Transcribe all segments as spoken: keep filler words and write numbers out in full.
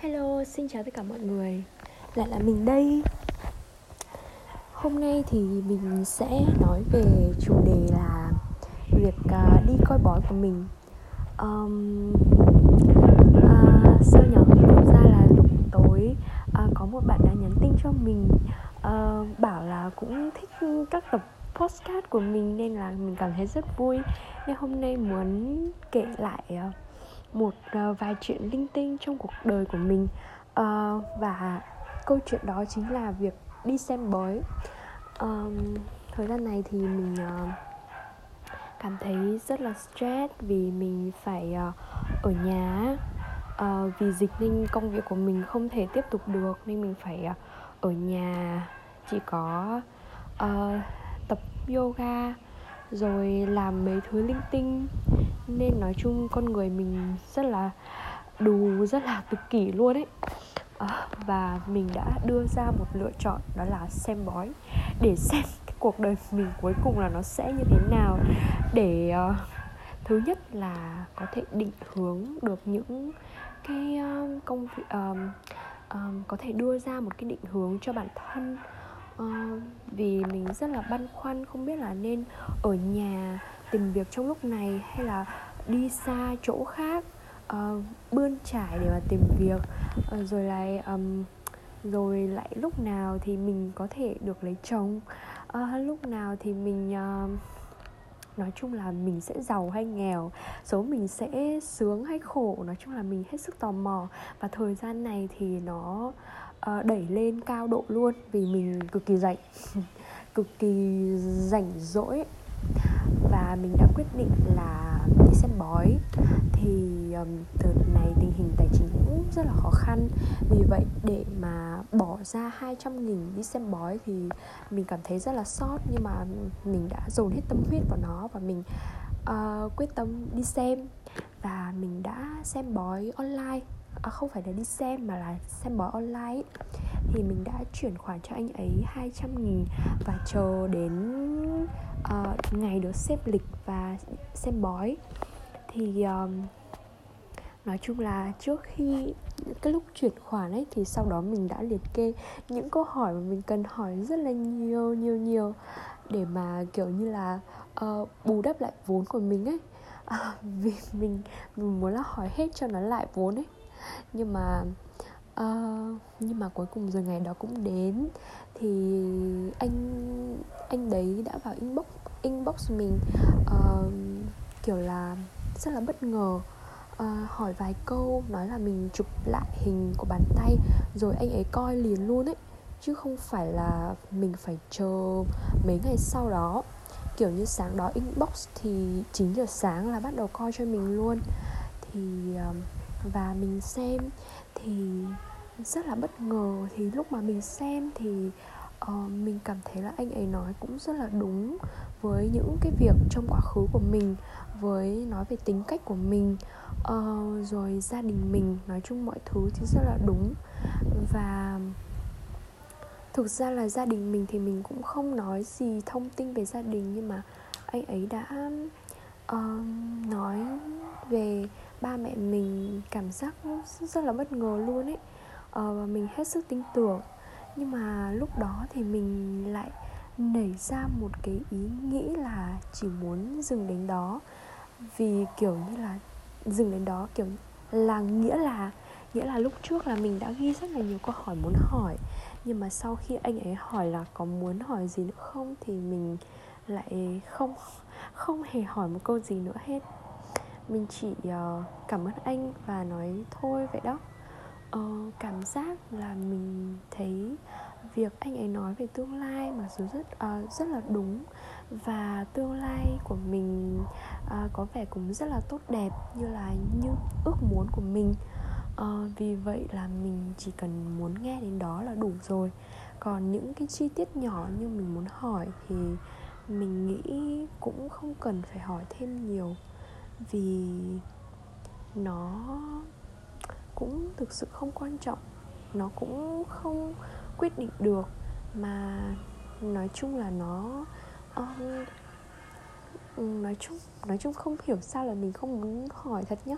Hello, xin chào tất cả mọi người. Lại là mình đây. Hôm nay thì mình sẽ nói về chủ đề là việc uh, đi coi bói của mình. um, uh, Sao nhở? Thực ra là lúc tối uh, có một bạn đã nhắn tin cho mình, uh, bảo là cũng thích các tập podcast của mình, nên là mình cảm thấy rất vui. Nên hôm nay muốn kể lại uh, một uh, vài chuyện linh tinh trong cuộc đời của mình, uh, và câu chuyện đó chính là việc đi xem bói. Uh, thời gian này thì mình uh, cảm thấy rất là stress vì mình phải uh, ở nhà, uh, vì dịch nên công việc của mình không thể tiếp tục được, nên mình phải uh, ở nhà, chỉ có uh, tập yoga rồi làm mấy thứ linh tinh. Nên nói chung con người mình rất là đù, rất là tự kỷ luôn ấy. à, Và mình đã đưa ra một lựa chọn, đó là xem bói, để xem cái cuộc đời mình cuối cùng là nó sẽ như thế nào. Để uh, thứ nhất là có thể định hướng được những cái uh, công việc, uh, uh, có thể đưa ra một cái định hướng cho bản thân. Uh, vì mình rất là băn khoăn, không biết là nên ở nhà tìm việc trong lúc này hay là đi xa chỗ khác, uh, bươn trải để mà tìm việc, uh, rồi lại um, rồi lại lúc nào thì mình có thể được lấy chồng, uh, lúc nào thì mình uh, nói chung là mình sẽ giàu hay nghèo, số mình sẽ sướng hay khổ. Nói chung là mình hết sức tò mò, và thời gian này thì nó uh, đẩy lên cao độ luôn, vì mình cực kỳ rảnh cực kỳ rảnh rỗi. Và mình đã quyết định là đi xem bói. Thì um, từ này tình hình tài chính cũng rất là khó khăn, vì vậy để mà bỏ ra hai trăm nghìn đi xem bói thì mình cảm thấy rất là sót. Nhưng mà mình đã dồn hết tâm huyết vào nó, và mình uh, quyết tâm đi xem. Và mình đã xem bói online, à, không phải là đi xem mà là xem bói online. Thì mình đã chuyển khoản cho anh ấy hai trăm nghìn, và chờ đến uh, ngày được xếp lịch và xem bói. Thì uh, nói chung là trước khi cái lúc chuyển khoản ấy, thì sau đó mình đã liệt kê những câu hỏi mà mình cần hỏi rất là nhiều nhiều nhiều để mà kiểu như là uh, bù đắp lại vốn của mình ấy. À, vì mình, mình muốn là hỏi hết cho nó lại vốn ấy. Nhưng mà uh, nhưng mà cuối cùng rồi ngày đó cũng đến. Thì anh anh đấy đã vào inbox inbox mình, uh, kiểu là rất là bất ngờ, uh, hỏi vài câu, nói là mình chụp lại hình của bàn tay rồi anh ấy coi liền luôn ấy, chứ không phải là mình phải chờ mấy ngày sau đó. Kiểu như sáng đó inbox thì chín giờ sáng là bắt đầu coi cho mình luôn. Thì uh, và mình xem thì rất là bất ngờ. Thì lúc mà mình xem thì uh, mình cảm thấy là anh ấy nói cũng rất là đúng với những cái việc trong quá khứ của mình, với nói về tính cách của mình, uh, rồi gia đình mình. Nói chung mọi thứ thì rất là đúng. Và thực ra là gia đình mình thì mình cũng không nói gì thông tin về gia đình, nhưng mà anh ấy đã uh, nói về ba mẹ mình, cảm giác rất là bất ngờ luôn ấy. Và uh, mình hết sức tin tưởng. Nhưng mà lúc đó thì mình lại nảy ra một cái ý nghĩ là chỉ muốn dừng đến đó. Vì kiểu như là dừng đến đó kiểu là nghĩa là Nghĩa là lúc trước là mình đã ghi rất là nhiều câu hỏi muốn hỏi. Nhưng mà sau khi anh ấy hỏi là có muốn hỏi gì nữa không, thì mình lại không không hề hỏi một câu gì nữa hết. Mình chỉ uh, cảm ơn anh và nói thôi vậy đó. uh, Cảm giác là mình thấy việc anh ấy nói về tương lai mặc dù rất, uh, rất là đúng. Và tương lai của mình uh, có vẻ cũng rất là tốt đẹp, như là như ước muốn của mình. Uh, vì vậy là mình chỉ cần muốn nghe đến đó là đủ rồi. Còn những cái chi tiết nhỏ như mình muốn hỏi thì mình nghĩ cũng không cần phải hỏi thêm nhiều, vì nó cũng thực sự không quan trọng, nó cũng không quyết định được. Mà nói chung là nó uh, Nói chung nói chung không hiểu sao là mình không muốn hỏi thật nhá.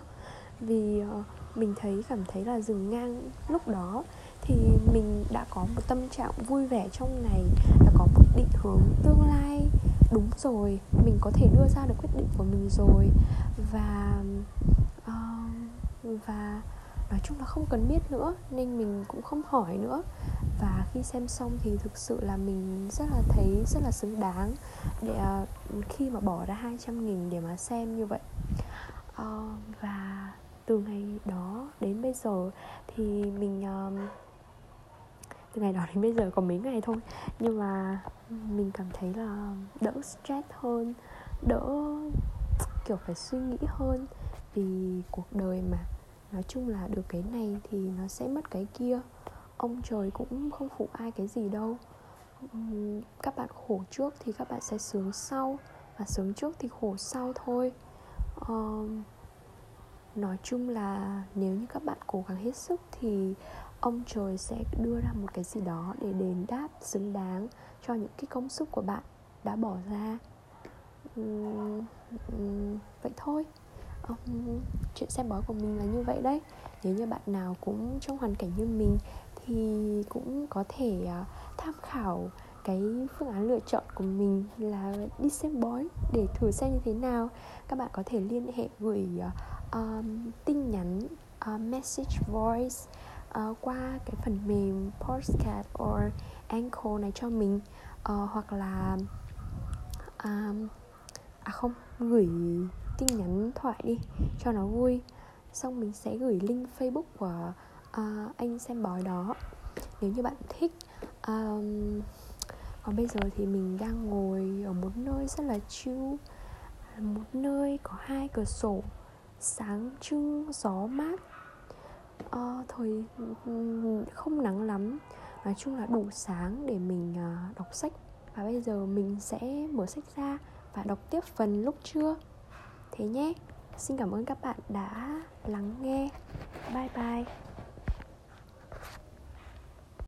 Vì uh, mình thấy cảm thấy là dừng ngang lúc đó thì mình đã có một tâm trạng vui vẻ trong ngày, đã có một định hướng tương lai đúng rồi, mình có thể đưa ra được quyết định của mình rồi. Và uh, và nói chung là không cần biết nữa nên mình cũng không hỏi nữa. Và khi xem xong thì thực sự là mình rất là thấy rất là xứng đáng để uh, khi mà bỏ ra hai trăm nghìn để mà xem như vậy. Uh, và từ ngày đó đến bây giờ thì mình uh, từ ngày đó đến bây giờ có mấy ngày thôi, nhưng mà mình cảm thấy là đỡ stress hơn, đỡ kiểu phải suy nghĩ hơn, vì cuộc đời mà nói chung là được cái này thì nó sẽ mất cái kia. Ông trời cũng không phụ ai cái gì đâu. Các bạn khổ trước thì các bạn sẽ sướng sau, và sướng trước thì khổ sau thôi. uh, Nói chung là nếu như các bạn cố gắng hết sức thì ông trời sẽ đưa ra một cái gì đó để đền đáp xứng đáng cho những cái công sức của bạn đã bỏ ra. uhm, uhm, Vậy thôi. uhm, Chuyện xem bói của mình là như vậy đấy. Nếu như bạn nào cũng trong hoàn cảnh như mình thì cũng có thể tham khảo cái phương án lựa chọn của mình là đi xem bói để thử xem như thế nào. Các bạn có thể liên hệ gửi uh, tin nhắn uh, message voice Uh, qua cái phần mềm podcast or Anchor này cho mình, uh, hoặc là um, à không gửi tin nhắn thoại đi cho nó vui, xong mình sẽ gửi link Facebook của uh, anh xem bói đó nếu như bạn thích. Um, còn bây giờ thì mình đang ngồi ở một nơi rất là chill, một nơi có hai cửa sổ sáng trưng, gió mát. Uh, thôi không nắng lắm, nói chung là đủ sáng để mình uh, đọc sách. Và bây giờ mình sẽ mở sách ra và đọc tiếp phần lúc trưa. Thế nhé, xin cảm ơn các bạn đã lắng nghe. Bye bye.